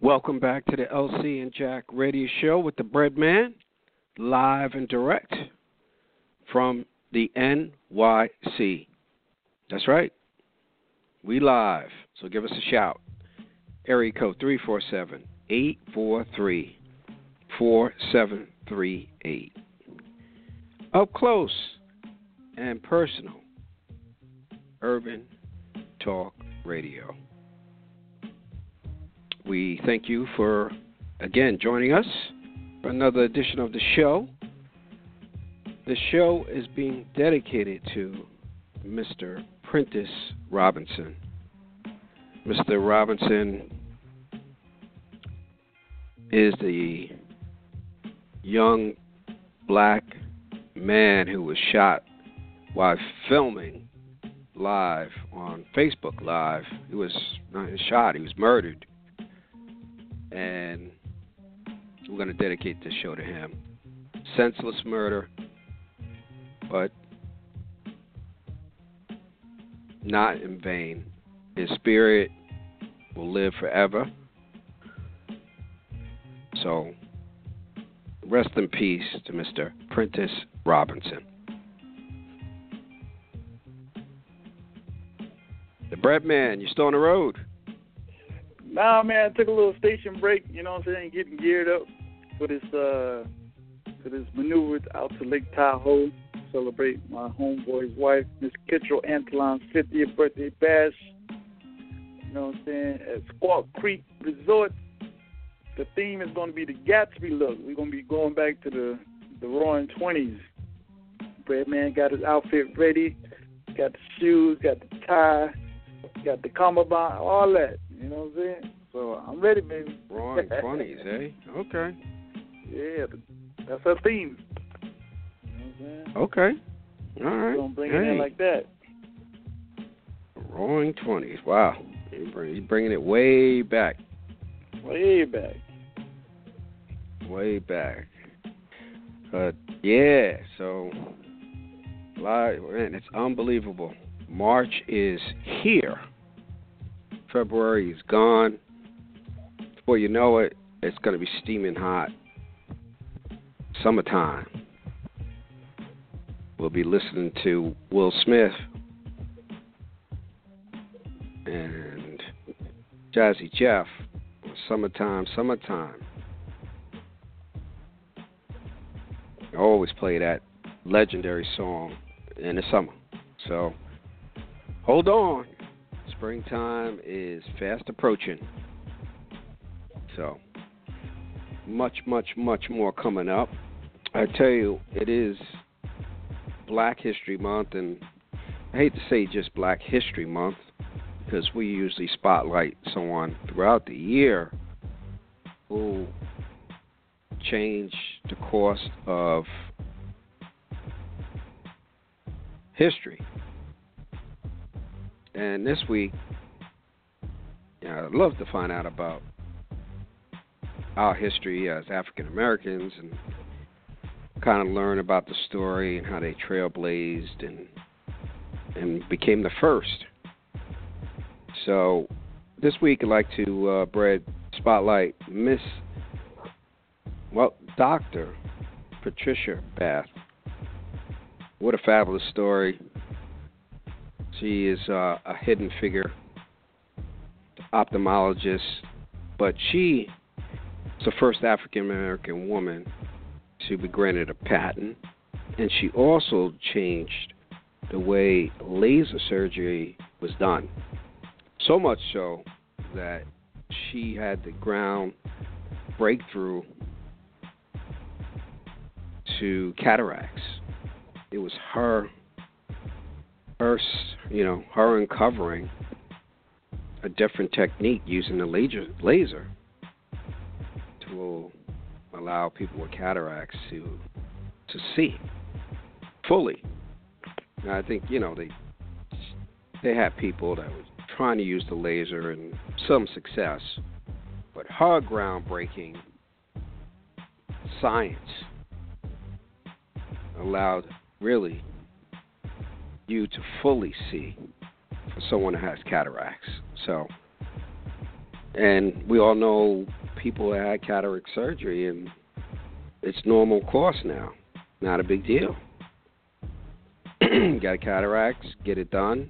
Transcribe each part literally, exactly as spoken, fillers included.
Welcome back to the L C and Jack Radio Show with the Bread Man, live and direct from the N Y C. That's right. We live, so give us a shout. Area code three four seven, eight four three, four seven three eight. Up close and personal, Urban Talk Radio. We thank you for, again, joining us for another edition of the show. The show is being dedicated to Mister Prentice Robinson. Mister Robinson is the young black man who was shot while filming live on Facebook Live. He was not shot, he was murdered. And we're going to dedicate this show to him. Senseless murder, but not in vain. His spirit will live forever. So, rest in peace to Mister Prentice Robinson. The Bread Man, you're still on the road. Nah, man, I took a little station break, you know what I'm saying, getting geared up for this uh, for this maneuver out to Lake Tahoe, celebrate my homeboy's wife, Miss Kittrell Antelon's fiftieth birthday bash, you know what I'm saying, at Squawk Creek Resort. The theme is going to be the Gatsby look. We're going to be going back to the, the roaring twenties. Breadman got his outfit ready, got the shoes, got the tie, got the cummerbund, all that. You know what I'm saying? So I'm ready, baby. Roaring twenties, eh? Okay. Yeah, that's our theme. You know what I'm saying? Okay. All right. We're going to bring hey. it in like that. Roaring twenties. Wow. You're bringing it way back. Way back. Way back. Uh, yeah, so, man, it's unbelievable. March is here. February is gone. Before you know it, it's going to be steaming hot. Summertime. We'll be listening to Will Smith and Jazzy Jeff. Summertime, summertime. I always play that legendary song in the summer. So, hold on. Springtime is fast approaching. So, much, much, much more coming up. I tell you, it is Black History Month, and I hate to say just Black History Month, because we usually spotlight someone throughout the year who changed the course of history. And this week, you know, I'd love to find out about our history as African Americans and kind of learn about the story and how they trailblazed and and became the first. So this week, I'd like to uh, Bread spotlight Miss, well, Doctor Patricia Bath. What a fabulous story. She is uh, a hidden figure, ophthalmologist, but she is the first African-American woman to be granted a patent, and she also changed the way laser surgery was done, so much so that she had the ground breakthrough to cataracts. It was her, her, you know, her uncovering a different technique using the laser, laser to allow people with cataracts to to see fully. And I think, you know, they they had people that was trying to use the laser and some success, but her groundbreaking science allowed really you to fully see for someone who has cataracts. So, and we all know people that had cataract surgery, and it's normal course now, not a big deal. Got cataracts, get it done,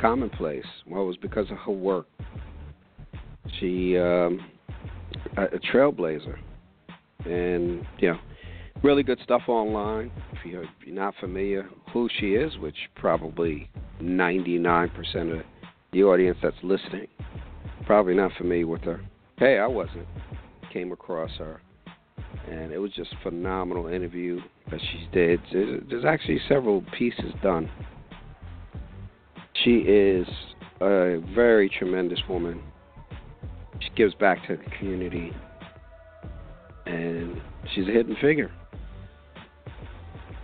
commonplace. Well, it was because of her work. She um, a, a trailblazer, and you know, really good stuff online. If you're, if you're not familiar who she is, which probably ninety-nine percent of the audience that's listening probably not familiar with her. Hey, I wasn't. Came across her, and it was just a phenomenal interview that she did. There's actually several pieces done. She is a very tremendous woman. She gives back to the community, and she's a hidden figure.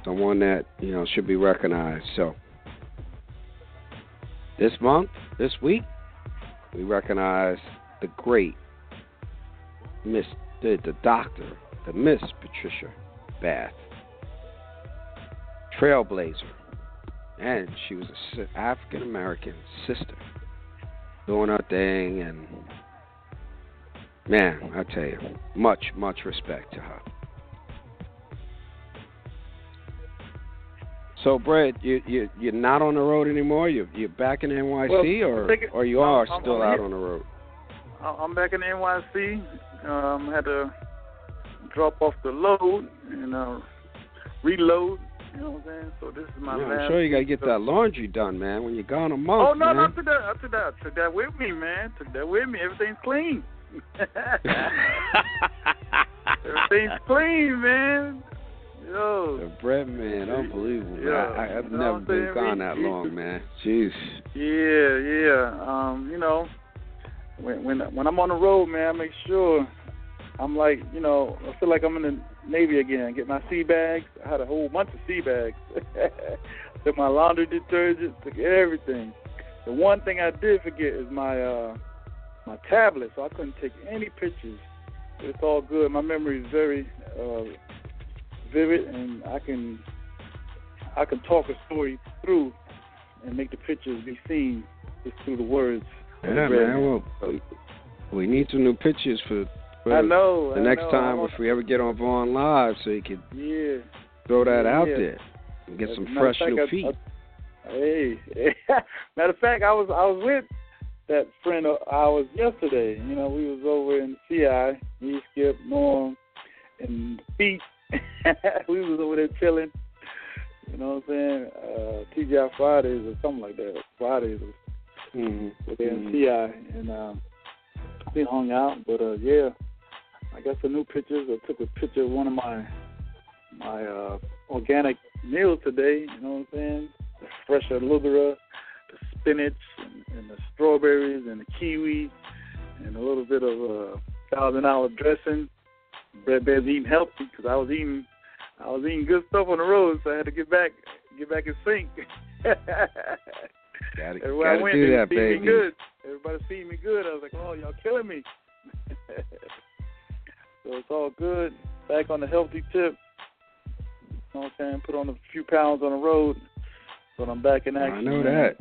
Someone that, you know, should be recognized. So this month, this week, we recognize the great Miss, the, the doctor, the Miss Patricia Bath, trailblazer. And she was an African American sister doing her thing, and man, I tell you, much, much respect to her. So, Brett, you, you, you're not on the road anymore? You, you're back in N Y C, well, or, it, or you are I'm, still I'm, out on the road? I'm back in N Y C. Um, had to drop off the load and uh, reload. You know what I'm saying? So this is my yeah, last. I'm sure you got to get that laundry done, man, when you're gone a month. Oh, no, man. no, I took, that, I, took that, I took that with me, man. I took that with me. Everything's clean. Everything's clean, man. Yo. The bread, man, unbelievable, man. Yeah, I, I've never been gone that long, man. Jeez. Yeah, yeah. Um, you know, when, when when I'm on the road, man, I make sure I'm like, you know, I feel like I'm in the Navy again. Get my sea bags. I had a whole bunch of sea bags. Took my laundry detergent. Took everything. The one thing I did forget is my uh, my tablet, so I couldn't take any pictures. But it's all good. My memory is very uh, vivid, and I can I can talk a story through and make the pictures be seen just through the words. Yeah, man. Well, we need some new pictures for. I know. The I next know. time, if we ever get on Vaughn Live, so you can yeah. throw that yeah. out there and get As some fresh fact, new I, feet. I, I, hey, matter of fact, I was I was with that friend of ours yesterday. You know, we was over in C I, me, Skip, Norm, and Feet. We was over there chilling. You know what I'm saying? Uh, T G I Fridays or something like that. Fridays. Or, mm-hmm. We're there in C I, and um, we hung out. But uh, yeah. I got some new pictures. I took a picture of one of my my uh, organic meals today. You know what I'm saying? The fresh arugula, the spinach, and, and the strawberries, and the kiwi, and a little bit of uh, thousand olive dressing. Bread Bear's eating healthy because I was eating I was eating good stuff on the road, so I had to get back get back in sync. gotta Everywhere gotta I went, do that, baby. Me good. Everybody feeding me good. I was like, oh, y'all killing me. So it's all good. Back on the healthy tip. You know what I'm saying? Put on a few pounds on the road, but I'm back in action. I know that.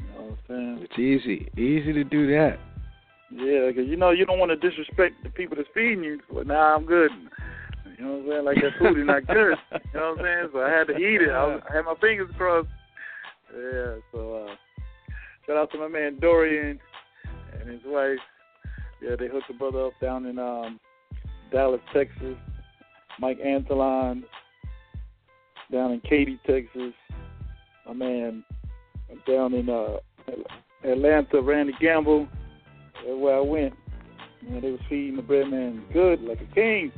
You know what I'm saying? It's easy. Easy to do that. Yeah, because, you know, you don't want to disrespect the people that's feeding you. But now nah, I'm good. You know what I'm saying? Like that food is not cursed. You know what I'm saying? So I had to eat it. I, was, I had my fingers crossed. Yeah, so uh, shout out to my man Dorian and his wife. Yeah, they hooked a brother up down in um, Dallas, Texas. Mike Antelon down in Katy, Texas. My man down in uh, Atlanta, Randy Gamble. Everywhere I went, man, they was feeding the bread man good, like a king.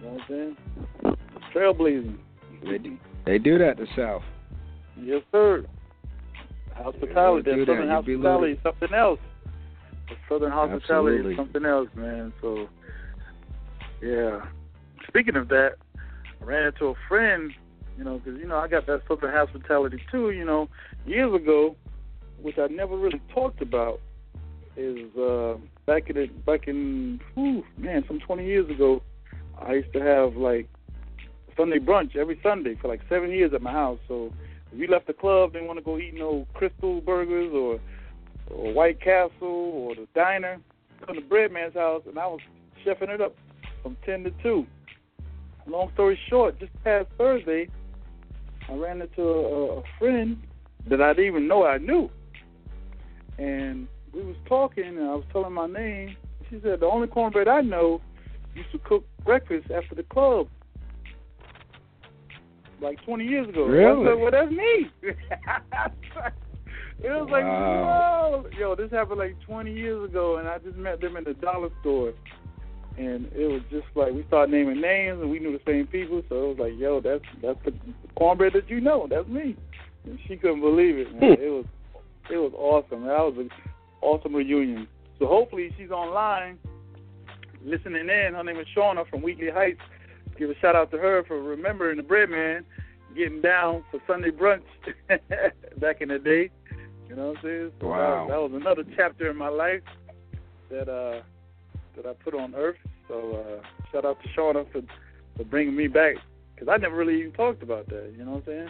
You know what I'm saying? Trailblazing. They do, they do that in the South. Yes, sir. Hospitality, really that Southern that. Hospitality is something else. The Southern hospitality Absolutely. Is something else, man. So, yeah. Speaking of that, I ran into a friend, you know, because, you know, I got that Southern hospitality too, you know, years ago, which I never really talked about, is uh, back in, the, back in whew, man, some twenty years ago, I used to have, like, Sunday brunch every Sunday for, like, seven years at my house. So if you left the club, didn't want to go eat no Crystal Burgers or, or White Castle or the diner, come to Bread Man's house, and I was chefing it up from ten to two. Long story short, just past Thursday, I ran into a, a friend that I didn't even know I knew. And we was talking, and I was telling my name. She said, the only cornbread I know used to cook breakfast after the club. Like twenty years ago. Really? I said, well, that's me. It was wow. like, whoa. Yo, this happened like twenty years ago, and I just met them in the dollar store. And it was just like, we started naming names, and we knew the same people. So it was like, yo, that's that's the cornbread that you know. That's me. And she couldn't believe it, man. It was it was awesome. That was an awesome reunion. So hopefully she's online listening in. Her name is Shauna from Wheatley Heights. Give a shout out to her for remembering the bread man, getting down for Sunday brunch back in the day. You know what I'm saying? So wow. That was, that was another chapter in my life that uh, that I put on earth. So uh, shout out to Shauna for, for bringing me back, because I never really even talked about that. You know what I'm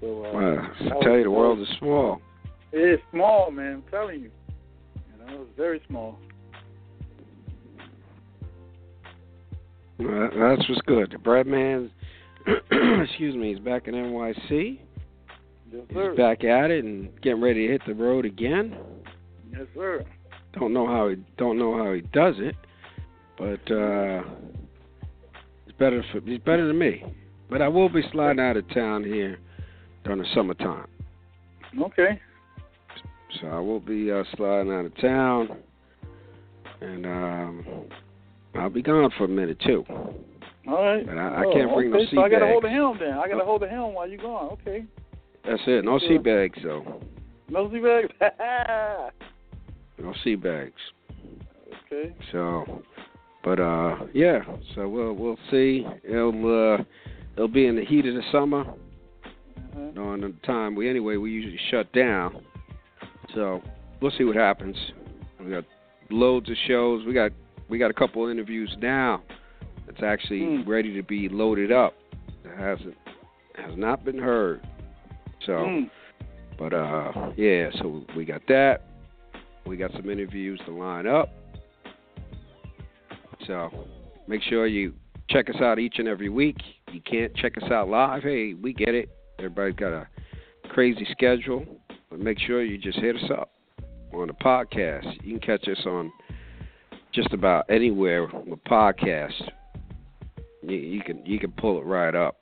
saying? So, uh, wow. I tell you, the world is small. It is small, man. I'm telling you. You know, it's very small. Well, that's what's good. The bread man, excuse me, he's back in N Y C. Yes, sir. He's back at it and getting ready to hit the road again. Yes, sir. Don't know how he don't know how he does it, but uh, it's better for, he's better than me. But I will be sliding out of town here during the summertime. Okay. So I will be uh, sliding out of town, and um, I'll be gone for a minute too. All right. But I, oh, I can't bring okay. no seat so I got to hold the helm then. I got to hold the helm while you're gone. Okay. That's it. No sea bags, though. No sea bags? No sea bags. Okay. So, but, uh, yeah. So, we'll we'll see. It'll, uh, it'll be in the heat of the summer. Uh-huh. During the time, we anyway, we usually shut down. So, we'll see what happens. We got loads of shows. We got, we got a couple of interviews now that's actually mm. ready to be loaded up. That hasn't, has not been heard. So, mm. but, uh, yeah, so we got that. We got some interviews to line up. So, make sure you check us out each and every week. You can't check us out live. Hey, we get it. Everybody's got a crazy schedule. But make sure you just hit us up on the podcast. You can catch us on just about anywhere with podcasts. You, you can, you can pull it right up.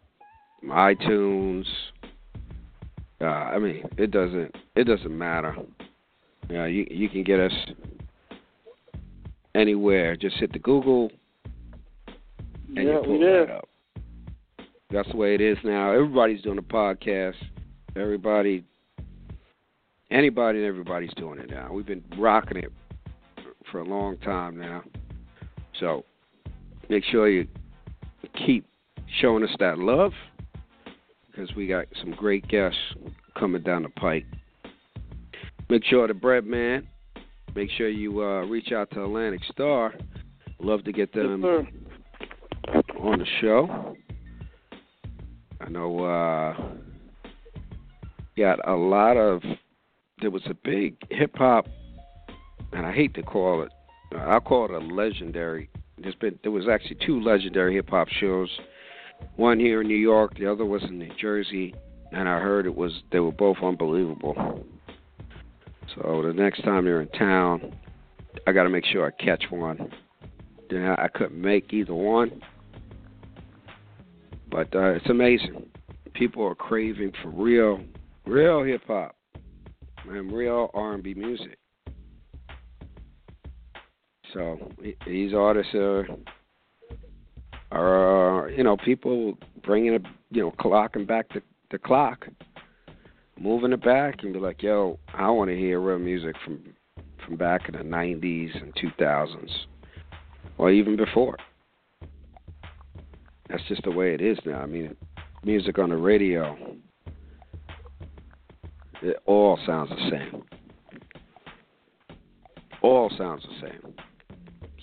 iTunes. Uh, I mean, it doesn't it doesn't matter. You know, you, you can get us anywhere. Just hit the Google, and yeah, you pull yeah. it right up. That's the way it is now. Everybody's doing a podcast. Everybody, anybody and everybody's doing it now. We've been rocking it for a long time now. So make sure you keep showing us that love, because we got some great guests coming down the pike. Make sure the bread man, make sure you uh, reach out to Atlantic Star. Love to get them yes, on the show. I know uh, got a lot of, there was a big hip hop, and I hate to call it, I'll call it a legendary There's been there was actually two legendary hip hop shows, one here in New York, the other was in New Jersey, and I heard it was they were both unbelievable. So the next time they're in town, I got to make sure I catch one. Then I, I couldn't make either one, but uh, it's amazing. People are craving for real, real hip hop and real R and B music. So these artists are, are, you know, people bringing, a, you know, clocking back the, the clock, moving it back, and be like, yo, I want to hear real music from from back in the nineties and two thousands, or even before. That's just the way it is now. I mean, music on the radio, it all sounds the same. All sounds the same.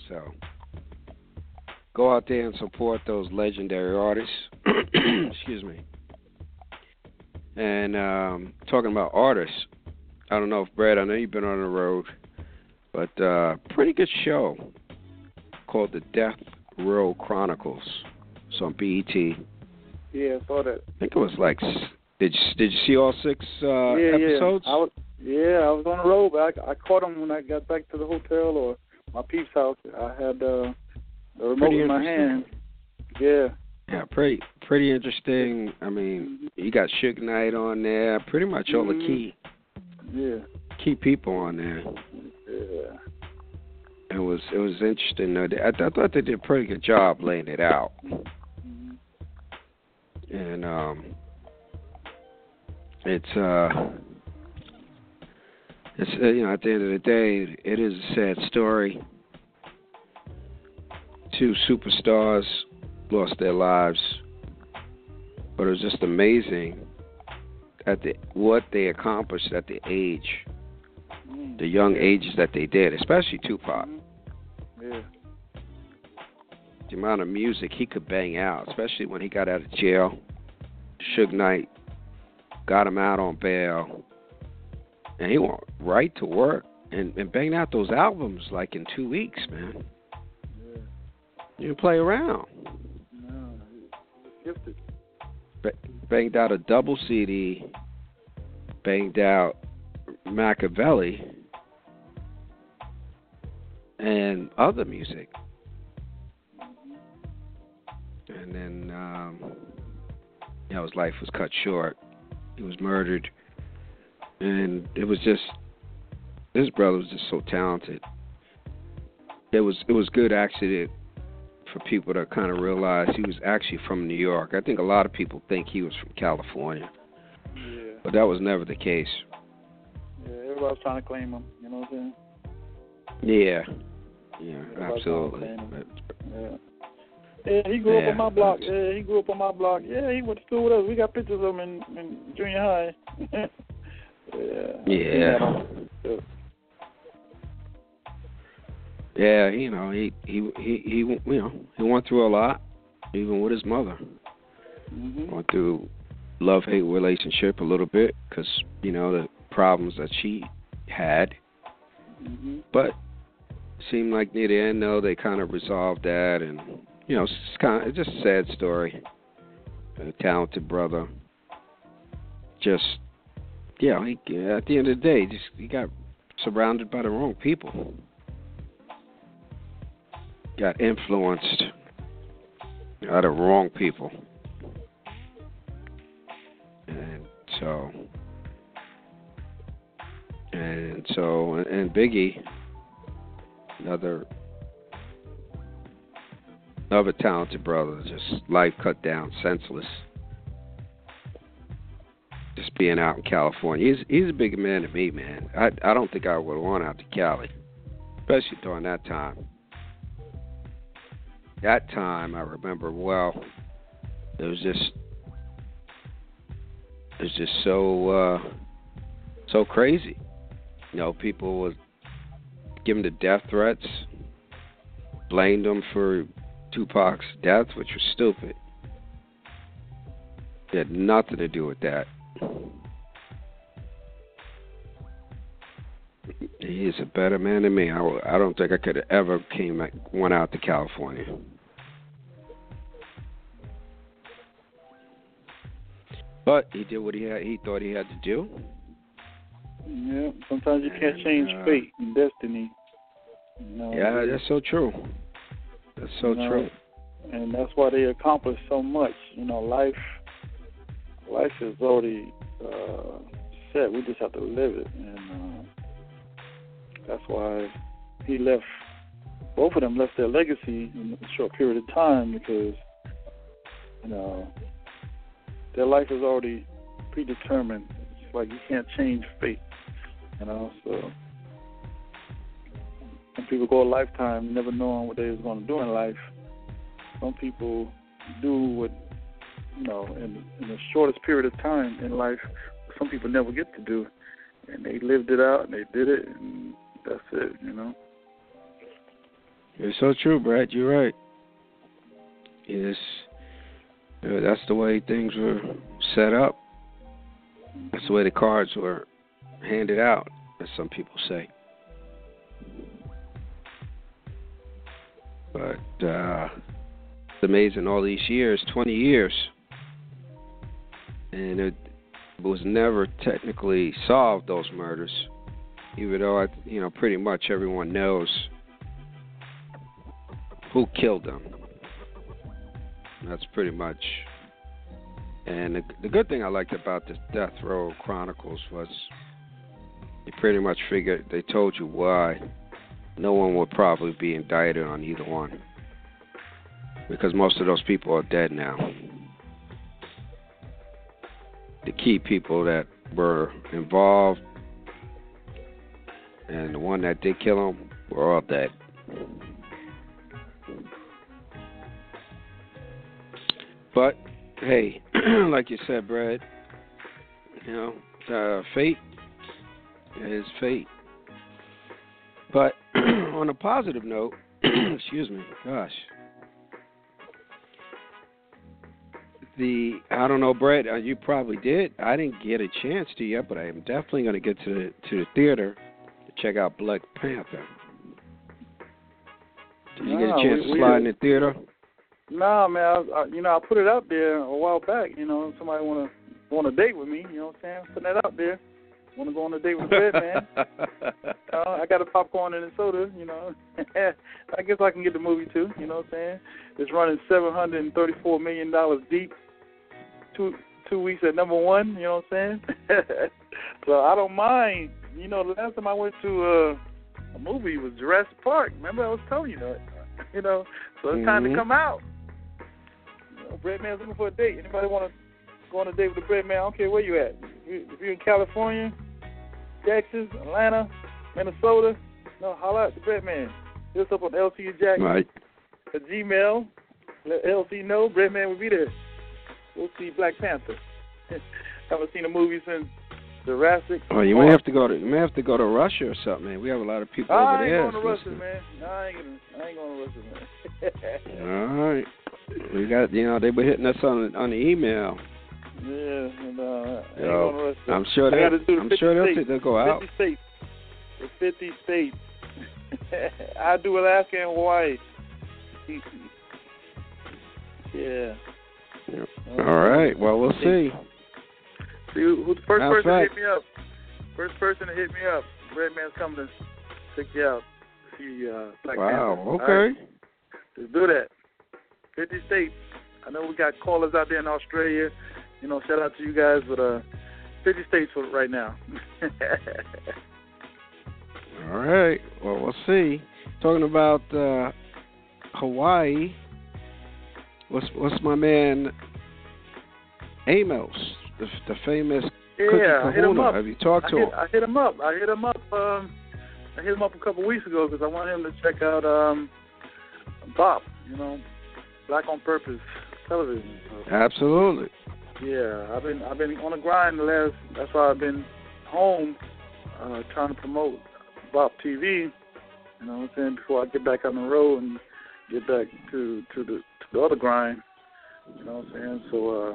So go out there and support those legendary artists. Excuse me. And um, talking about artists, I don't know if, Brad, I know you've been on the road, but uh, pretty good show called The Death Row Chronicles. It's on B E T. Yeah, I saw that. I think it was like, did you, did you see all six uh, yeah, episodes? Yeah, I was, yeah, I was on the road, but I, I caught them when I got back to the hotel or my peeps house. I had uh, the remote pretty in my hand. Yeah. Yeah, pretty pretty interesting. I mean, you got Suge Knight on there. Pretty much all mm-hmm. the key yeah. key people on there. Yeah. It was it was interesting. I, I thought they did a pretty good job laying it out. Mm-hmm. And um, it's uh, it's uh, you know, at the end of the day, it is a sad story. Two superstars lost their lives, but it was just amazing at the what they accomplished at the age, the young ages that they did, especially Tupac. Yeah. The amount of music he could bang out, especially when he got out of jail. Suge Knight got him out on bail, and he went right to work and, and banged out those albums like in two weeks, man. Yeah. You didn't play around. Gifted. Banged out a double C D, banged out Machiavelli, and other music. And then, um, you know, his life was cut short. He was murdered. And it was just, this brother was just so talented. It was, it was good, actually, to, for people to kind of realize he was actually from New York. I think a lot of people think he was from California, yeah. but that was never the case. Yeah, everybody's trying to claim him. You know what I'm saying? Yeah, yeah, everybody's absolutely. Yeah. yeah, he grew yeah. up on my block. Yeah, he grew up on my block. Yeah, he went to school with us. We got pictures of him in, in junior high. yeah. Yeah. yeah. Yeah, you know, he, he he he you know, he went through a lot, even with his mother. Mm-hmm. Went through love-hate relationship a little bit because, you know, the problems that she had. Mm-hmm. But it seemed like near the end, though, they kind of resolved that, and you know, it's kind of it's just a sad story. And a talented brother. Just yeah, you know, he at the end of the day, just he got surrounded by the wrong people. Got influenced by the wrong people. And so and so and Biggie, another another talented brother, just life cut down, senseless. Just being out in California. He's he's a bigger man than me, man. I I don't think I would have gone out to Cali. Especially during that time. That time, I remember well. It was just, it was just so, uh, so crazy. You know, people would give him the death threats, blamed him for Tupac's death, which was stupid. It had nothing to do with that. He is a better man than me. I, I don't think I could have ever came went out to California. But he did what he had, he thought he had to do. Yeah, sometimes you can't and, change uh, fate and destiny. No, yeah, that's so true. That's so no, true. And that's why they accomplish so much. You know, life, life is already uh, set. We just have to live it, and uh, that's why he left. Both of them left their legacy in a short period of time because, you know, their life is already predetermined. It's like you can't change fate, you know. So, some people go a lifetime never knowing what they was going to do in life. Some people do what, you know, in, in the shortest period of time in life, some people never get to do, and they lived it out and they did it, and that's it, you know. It's so true, Brad. You're right. Yes. Yeah, that's the way things were set up. That's the way the cards were handed out, as some people say. But uh, it's amazing all these years, twenty years, and it was never technically solved, those murders, even though I, you know, pretty much everyone knows who killed them. That's pretty much. And the, the good thing I liked about the Death Row Chronicles was they pretty much figured, they told you why no one would probably be indicted on either one, because most of those people are dead now. The key people that were involved and the one that did kill them were all dead. But, hey, like you said, Brad, you know, uh, fate is fate. But on a positive note, excuse me, gosh. The, I don't know, Brad, uh, you probably did. I didn't get a chance to yet, but I am definitely going to get to the, to the theater to check out Black Panther. Did you no, get a chance we, to slide we... in the theater? Nah, man, I, I, you know, I put it out there a while back, you know, somebody want to want a date with me, you know what I'm saying? Putting that out there. Want to go on a date with Red, man. uh, I got a popcorn and a soda, you know. I guess I can get the movie, too, you know what I'm saying? It's running seven hundred thirty-four million dollars deep, two two weeks at number one, you know what I'm saying? So I don't mind. You know, the last time I went to uh, a movie was Jurassic Park. Remember I was telling you that, you know, so it's mm-hmm. time to come out. Bread man's looking for a date. Anybody want to go on a date with the bread man? I don't care where you at. If you're in California, Texas, Atlanta, Minnesota, no, holla at the bread man. Hit us up on L C and Jack. Right. A Gmail. Let L C know. Bread man will be there. We'll see Black Panther. Haven't seen a movie since Jurassic. Oh, you may have to go to you may have to go to Russia or something, man. We have a lot of people I over there. I ain't going to Russia, man. No, I ain't gonna, I ain't going to Russia, man. All right. We got, you know, they were hitting us on on the email. Yeah, and uh, you know, I'm sure they, I'm sure they'll, take, they'll go out. Fifty states, it's fifty states. I do Alaska and Hawaii. Yeah. Yep. All um, right. Well, we'll see. See who the first That's person right. to hit me up. First person to hit me up. Red man's coming to check you out. See, uh, Black wow. Panther. Okay. All right. Let's do that. fifty states. I know we got callers out there in Australia. You know, shout out to you guys, but uh, fifty states for right now. All right. Well, we'll see. Talking about uh, Hawaii, what's what's my man Amos, the, the famous yeah, Cookie Kahuna? I hit him up. Have you talked I to hit, him? I hit him up. I hit him up. Um, I hit him up a couple weeks ago because I wanted him to check out um, B O P. You know. Black on Purpose television. So. Absolutely. Yeah, I've been I've been on the grind the last. That's why I've been home uh, trying to promote B O P T V. You know what I'm saying? Before I get back on the road and get back to to the to the other grind. You know what I'm saying? So uh,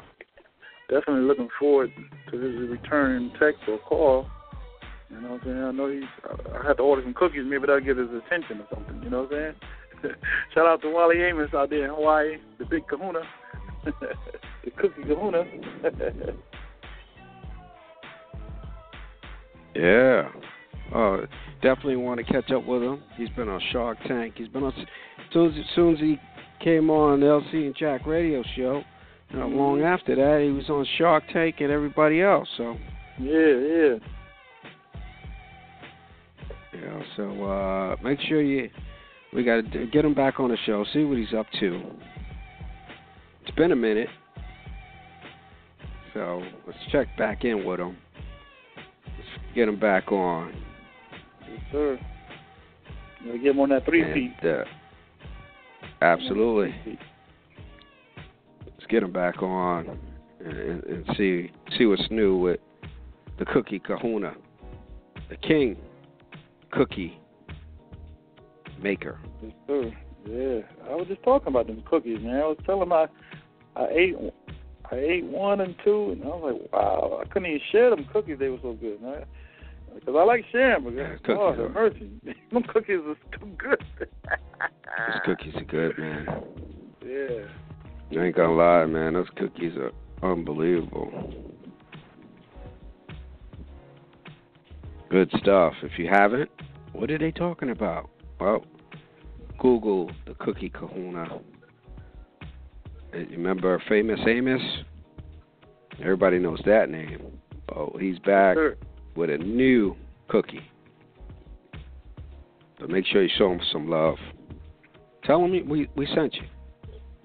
definitely looking forward to his return text or call You know what I'm saying? I know he's, I, I had to order some cookies. Maybe that'll get his attention or something. You know what I'm saying? Shout out to Wally Amos out there in Hawaii, the big kahuna, the cookie kahuna. Yeah. Uh, definitely want to catch up with him. He's been on Shark Tank. He's been on, as soon as, as, soon as he came on the L C and Jack Radio Show, not long after that, he was on Shark Tank and everybody else. So yeah, yeah. Yeah, so uh, make sure you, we got to get him back on the show, see what he's up to. It's been a minute. So let's check back in with him. Let's get him back on. Yes, sir. Gotta get him on that three-peat. Uh, absolutely. Let's get him back on and, and see see what's new with the Cookie Kahuna, the King Cookie Maker. Yes, sir. Yeah, I was just talking about them cookies, man. I was telling my, I ate, I ate one and two, and I was like, wow, I couldn't even share them cookies. They were so good, man. Because I like sharing, but yeah, oh, have mercy, them cookies are too good. Those cookies are good, man. Yeah. I ain't gonna lie, man. Those cookies are unbelievable. Good stuff. If you haven't, what are they talking about? Well, Google the Cookie Kahuna. Remember Famous Amos? Everybody knows that name. Oh, he's back sure. with a new cookie. So make sure you show him some love. Tell him we, we sent you.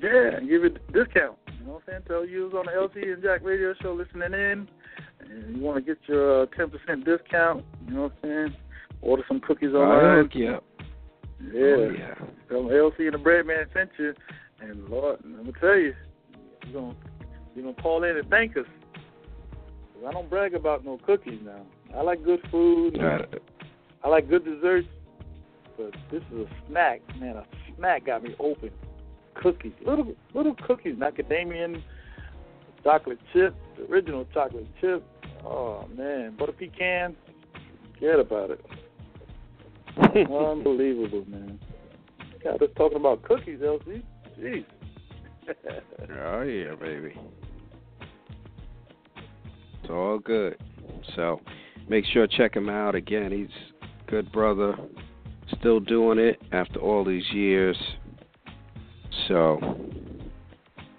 Yeah, give it a discount. You know what I'm saying? Tell you was on the L C and Jack Radio Show listening in. And you want to get your uh, ten percent discount. You know what I'm saying? Order some cookies online. Right, yeah. Yeah. Oh, yeah. Tell L C and the Bread Man sent you. And Lord, let me tell you, you're going you're gonna to call in and thank us. I don't brag about no cookies now. I like good food. I like good desserts. But this is a snack. Man, a snack got me open. Cookies. Little little cookies. Macadamian chocolate chip. Original chocolate chip. Oh, man. Butter pecan. Forget about it. Unbelievable, man. God, just talking about cookies, L C. Jeez. Oh, yeah, baby. It's all good. So make sure to check him out. Again, he's a good brother. Still doing it after all these years. So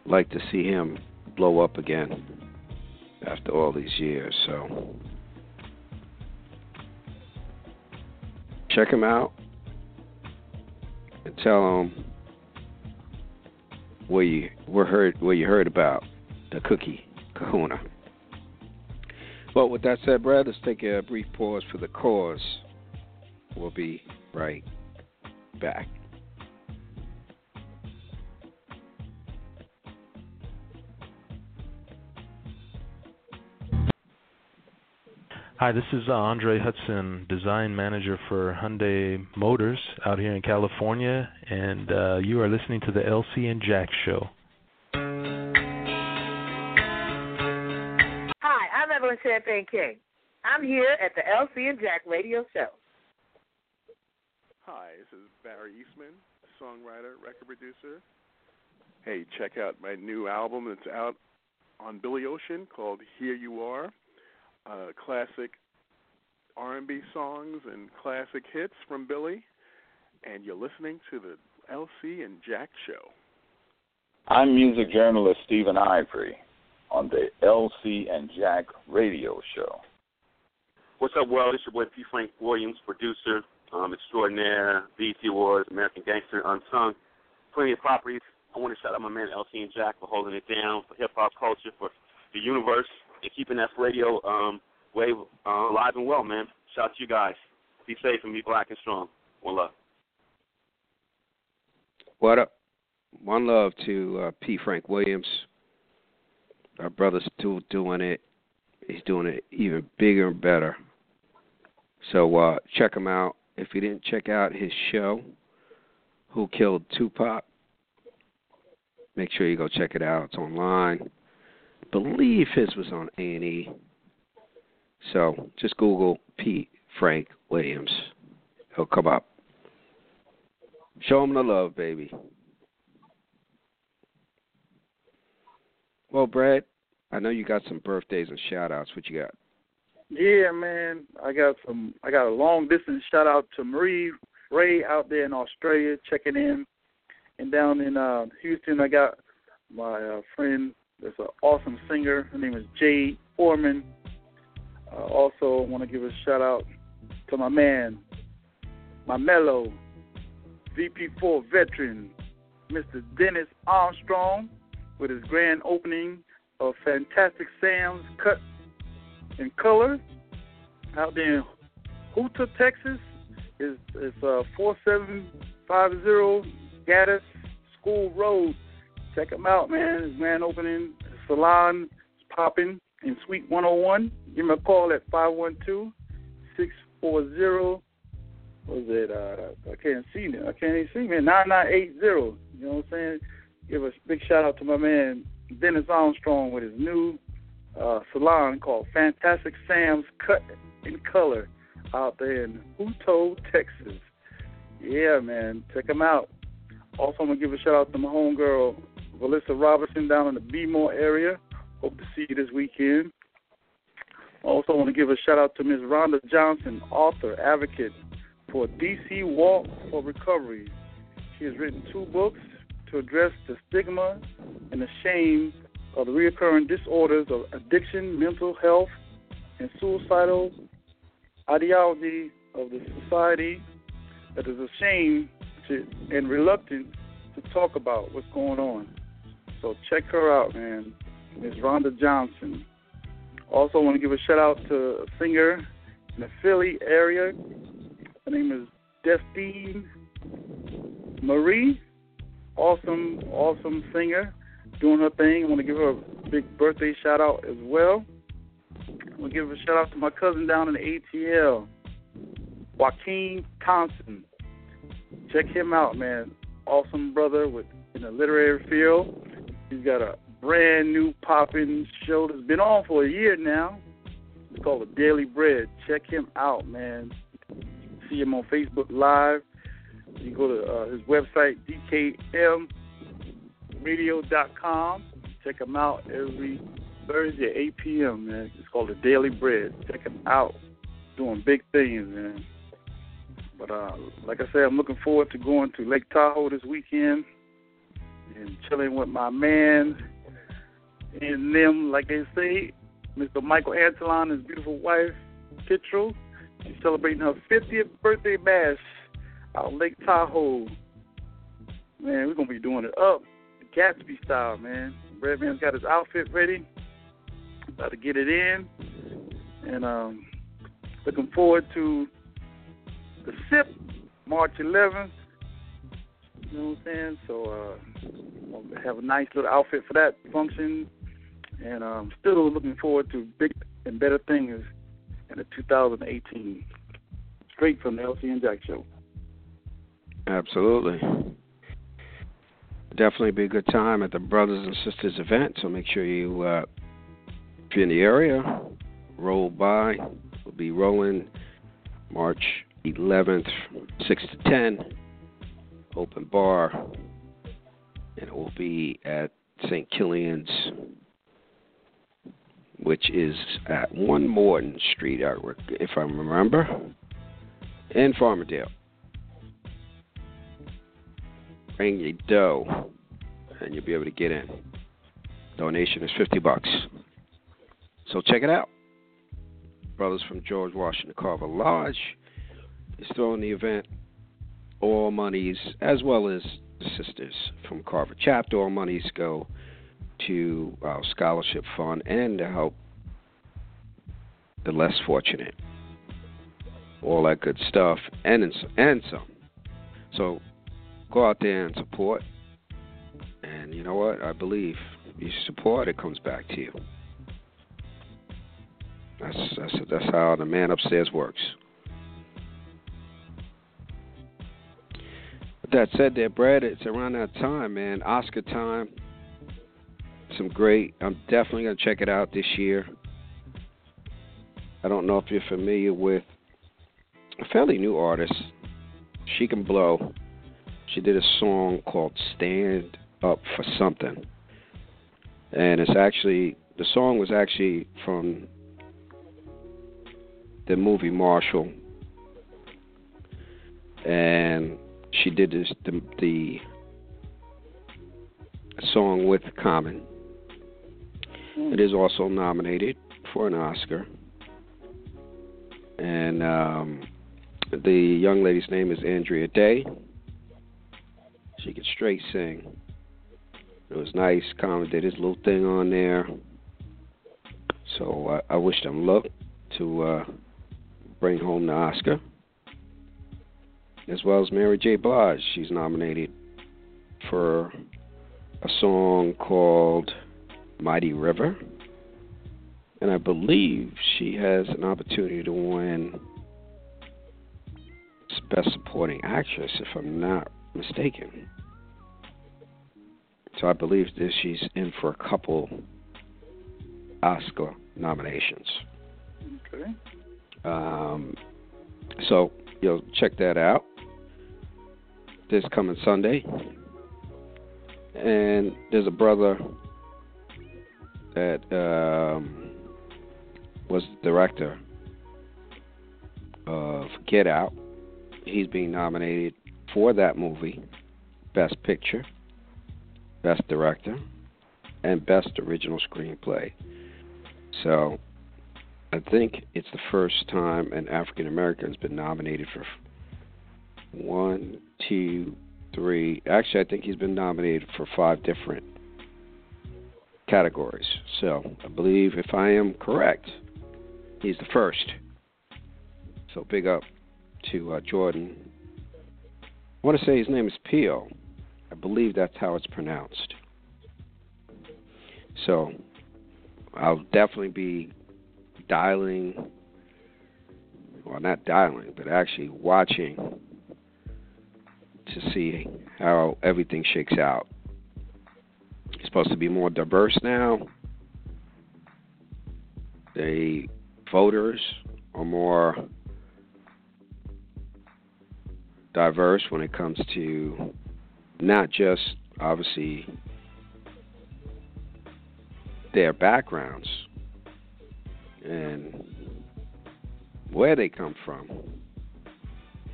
like to see him blow up again after all these years. So check him out and tell him where you were heard where you heard about the Cookie Kahuna. But with that said, Brad, let's take a brief pause for the cause. We'll be right back. Hi, this is uh, Andre Hudson, design manager for Hyundai Motors out here in California, and uh, you are listening to the L C and Jack Show. Hi, I'm Evelyn Champagne-King. I'm here at the L C and Jack Radio Show. Hi, this is Barry Eastman, songwriter, record producer. Hey, check out my new album that's out on Billy Ocean called Here You Are. Uh, classic R and B songs and classic hits from Billy, and you're listening to the L C and Jack Show. I'm music journalist Stephen Ivory on the L C and Jack Radio Show. What's up, world? It's your boy P. Frank Williams, producer, um, extraordinaire, B E T Awards, American Gangster, Unsung, plenty of properties. I want to shout out my man L C and Jack for holding it down for hip-hop culture, for the universe, and keeping that radio um, wave uh, alive and well, man. Shout out to you guys. Be safe and be black and strong. One love. What up? One love to uh, P. Frank Williams. Our brother's still doing it. He's doing it even bigger and better. So uh, check him out. If you didn't check out his show, Who Killed Tupac, make sure you go check it out. It's online. Believe his was on A and E. So just Google P. Frank Williams. He'll come up. Show him the love, baby. Well, Brad, I know you got some birthdays and shout-outs. What you got? Yeah, man. I got some. I got a long-distance shout-out to Marie Ray out there in Australia checking in. And down in uh, Houston, I got my uh, friend that's an awesome singer. Her name is Jade Foreman. I uh, also want to give a shout-out to my man, my mellow V P four veteran, Mister Dennis Armstrong, with his grand opening of Fantastic Sam's Cut and Color out there in Houta, Texas. It's, it's uh, four seven five zero Gaddis School Road. Check him out, man. His grand opening salon is popping in Suite one oh one. Give him a call at five one two, six four zero. What is it? Uh, I can't see now. I can't even see, man. nine nine eight zero. You know what I'm saying? Give a big shout out to my man Dennis Armstrong with his new uh, salon called Fantastic Sam's Cut and Color out there in Houta, Texas. Yeah, man. Check him out. Also, I'm going to give a shout out to my homegirl, Valissa Robertson, down in the Beemore area. Hope to see you this weekend. Also, want to give a shout out to Miz Rhonda Johnson, author, advocate for D C Walk for Recovery. She has written two books to address the stigma and the shame of the recurring disorders of addiction, mental health, and suicidal ideology of the society that is ashamed to, and reluctant to talk about what's going on. So check her out, man. Miz Rhonda Johnson. Also want to give a shout out to a singer in the Philly area. Her name is Destine Marie. Awesome, awesome singer, doing her thing. I want to give her a big birthday shout out as well. I want to give a shout out to my cousin down in the A T L, Joaquin Thompson. Check him out, man. Awesome brother with in the literary field. He's got a brand new popping show that's been on for a year now. It's called The Daily Bread. Check him out, man. See him on Facebook Live. You go to uh, his website, d k m radio dot com. Check him out every Thursday at eight p.m., man. It's called The Daily Bread. Check him out. Doing big things, man. But uh, like I said, I'm looking forward to going to Lake Tahoe this weekend and chilling with my man and them, like they say, Mister Michael Antelon and his beautiful wife, Kittrell. She's celebrating her fiftieth birthday bash out Lake Tahoe. Man, we're going to be doing it up Gatsby style, man. Redman's got his outfit ready. About to get it in. And um, looking forward to the S I P, March eleventh. You know what I'm saying? So uh, I'm going to have a nice little outfit for that function. And I'm um, still looking forward to big and better things in the two thousand eighteen. Straight from the L C and Jack Show. Absolutely. Definitely be a good time at the Brothers and Sisters event, so make sure you, uh, if you're in the area, roll by. We'll be rolling March eleventh, six to ten, open bar, and it will be at Saint Killian's, which is at one Morton Street, if I remember, in Farmerdale. Bring your dough, and you'll be able to get in. Donation is fifty bucks. So check it out. Brothers from George Washington Carver Lodge is throwing the event. All monies, as well as the sisters from Carver Chapter, all monies go to our scholarship fund and to help the less fortunate. All that good stuff, and and some. So go out there and support. And you know what? I believe you support, it comes back to you. That's that's, that's how the man upstairs works. With that said there, Brad, it's around that time, man. Oscar time. Some great. I'm definitely going to check it out this year. I don't know if you're familiar with a fairly new artist. She can blow. She did a song called Stand Up For Something. And it's actually, the song was actually from the movie Marshall. And she did this, the, the song with Common. It is also nominated for an Oscar. And um, the young lady's name is Andrea Day. She could straight sing. It was nice. Common did his little thing on there. So I, I wish them luck to uh, bring home the Oscar. As well as Mary J. Blige. She's nominated for a song called Mighty River. And I believe she has an opportunity to win Best Supporting Actress, if I'm not mistaken. So I believe that she's in for a couple Oscar nominations. Okay. Um, so, you know, check that out this coming Sunday. And there's a brother that um, was the director of Get Out. He's being nominated for that movie, Best Picture, Best Director, and Best Original Screenplay. So I think it's the first time an African American has been nominated for one, two, three. Actually, I think he's been nominated for five different categories. So I believe, if I am correct, he's the first. So big up to uh, Jordan. I want to say his name is Peele. I believe that's how it's pronounced. So I'll definitely be dialing, well, not dialing, but actually watching to see how everything shakes out. It's supposed to be more diverse now. The voters are more diverse when it comes to not just, obviously, their backgrounds and where they come from,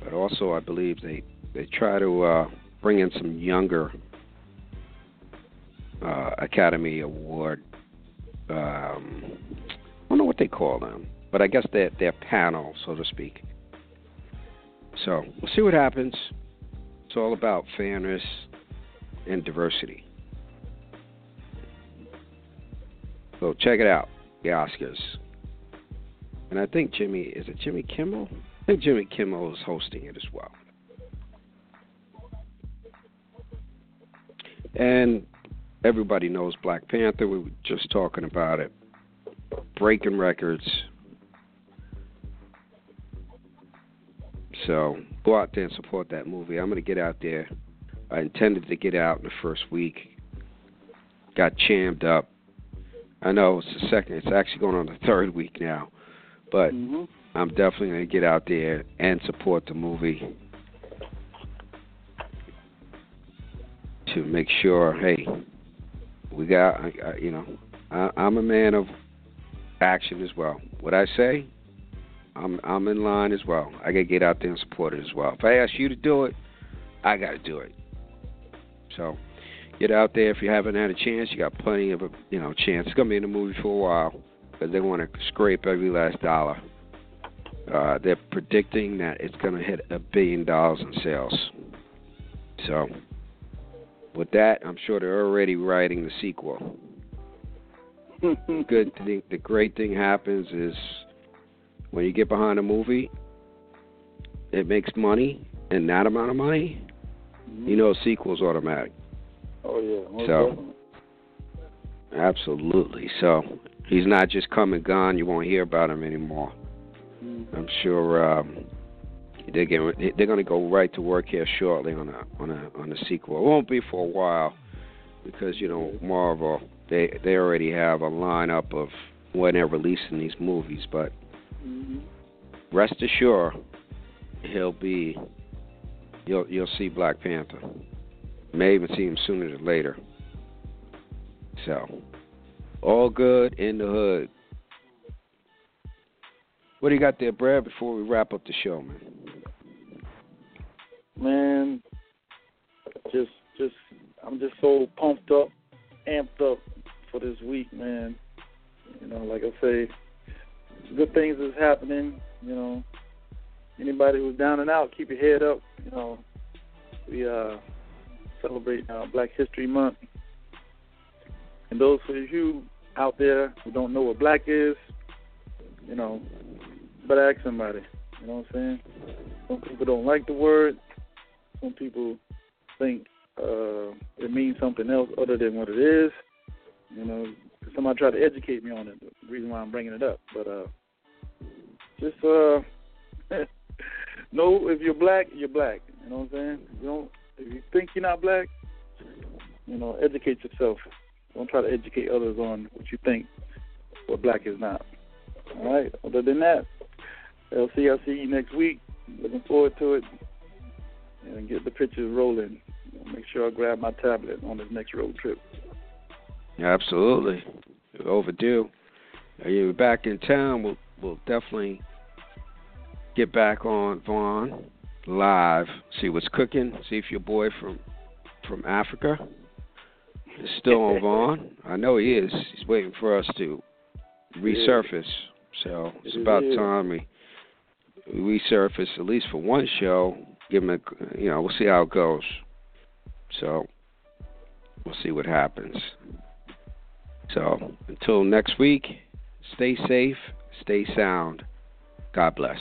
but also I believe they, they try to uh, bring in some younger uh, Academy Award, um, I don't know what they call them, but I guess they're, they're panel, so to speak. So we'll see what happens. It's all about fairness and diversity. So check it out, the Oscars. And I think Jimmy, is it Jimmy Kimmel? I think Jimmy Kimmel is hosting it as well. And everybody knows Black Panther. We were just talking about it. Breaking records. So go out there and support that movie. I'm going to get out there. I intended to get out in the first week. Got jammed up. I know it's the second. It's actually going on the third week now. But mm-hmm. I'm definitely going to get out there and support the movie to make sure, hey, we got, you know, I, I'm a man of action as well. What I say, I'm I'm in line as well. I gotta get out there and support it as well. If I ask you to do it, I gotta do it. So get out there. If you haven't had a chance, you got plenty of a you know chance. It's gonna be in the movie for a while because they want to scrape every last dollar. Uh, they're predicting that it's gonna hit a billion dollars in sales. So with that, I'm sure they're already writing the sequel. Good. The, the great thing happens is, when you get behind a movie, it makes money, and that amount of money, mm-hmm. you know, sequel's automatic. Oh, yeah. So, definitely. Absolutely. So, he's not just come and gone. You won't hear about him anymore. Mm-hmm. I'm sure um, they're, getting, they're going to go right to work here shortly on a, on, a, on a sequel. It won't be for a while because, you know, Marvel, they, they already have a lineup of when they're releasing these movies, but Mm-hmm. Rest assured, he'll be. You'll you'll see Black Panther. May even see him sooner than later. So, all good in the hood. What do you got there, Brad, before we wrap up the show, man? Man, just just I'm just so pumped up, amped up for this week, man. You know, like I say, good things is happening, you know. Anybody who's down and out, keep your head up, you know. We uh, celebrate uh, Black History Month. And those of you out there who don't know what black is, you know, better ask somebody. You know what I'm saying? Some people don't like the word. Some people think uh, it means something else other than what it is. You know, somebody tried to educate me on it, the reason why I'm bringing it up. But uh, just uh, know if you're black, you're black. You know what I'm saying? If you don't, if you think you're not black, you know, educate yourself. Don't try to educate others on what you think what black is not. All right? Other than that, L C, I'll see you next week. Looking forward to it. And get the pictures rolling. Make sure I grab my tablet on this next road trip. Absolutely. Overdue. Are you back in town? We'll, we'll definitely get back on Vaughn Live. See what's cooking. See if your boy from from Africa is still on Vaughn. I know he is. He's waiting for us to resurface. So it's about time we resurface at least for one show. Give him a, you know, we'll see how it goes. So we'll see what happens. So until next week, stay safe, stay sound. God bless.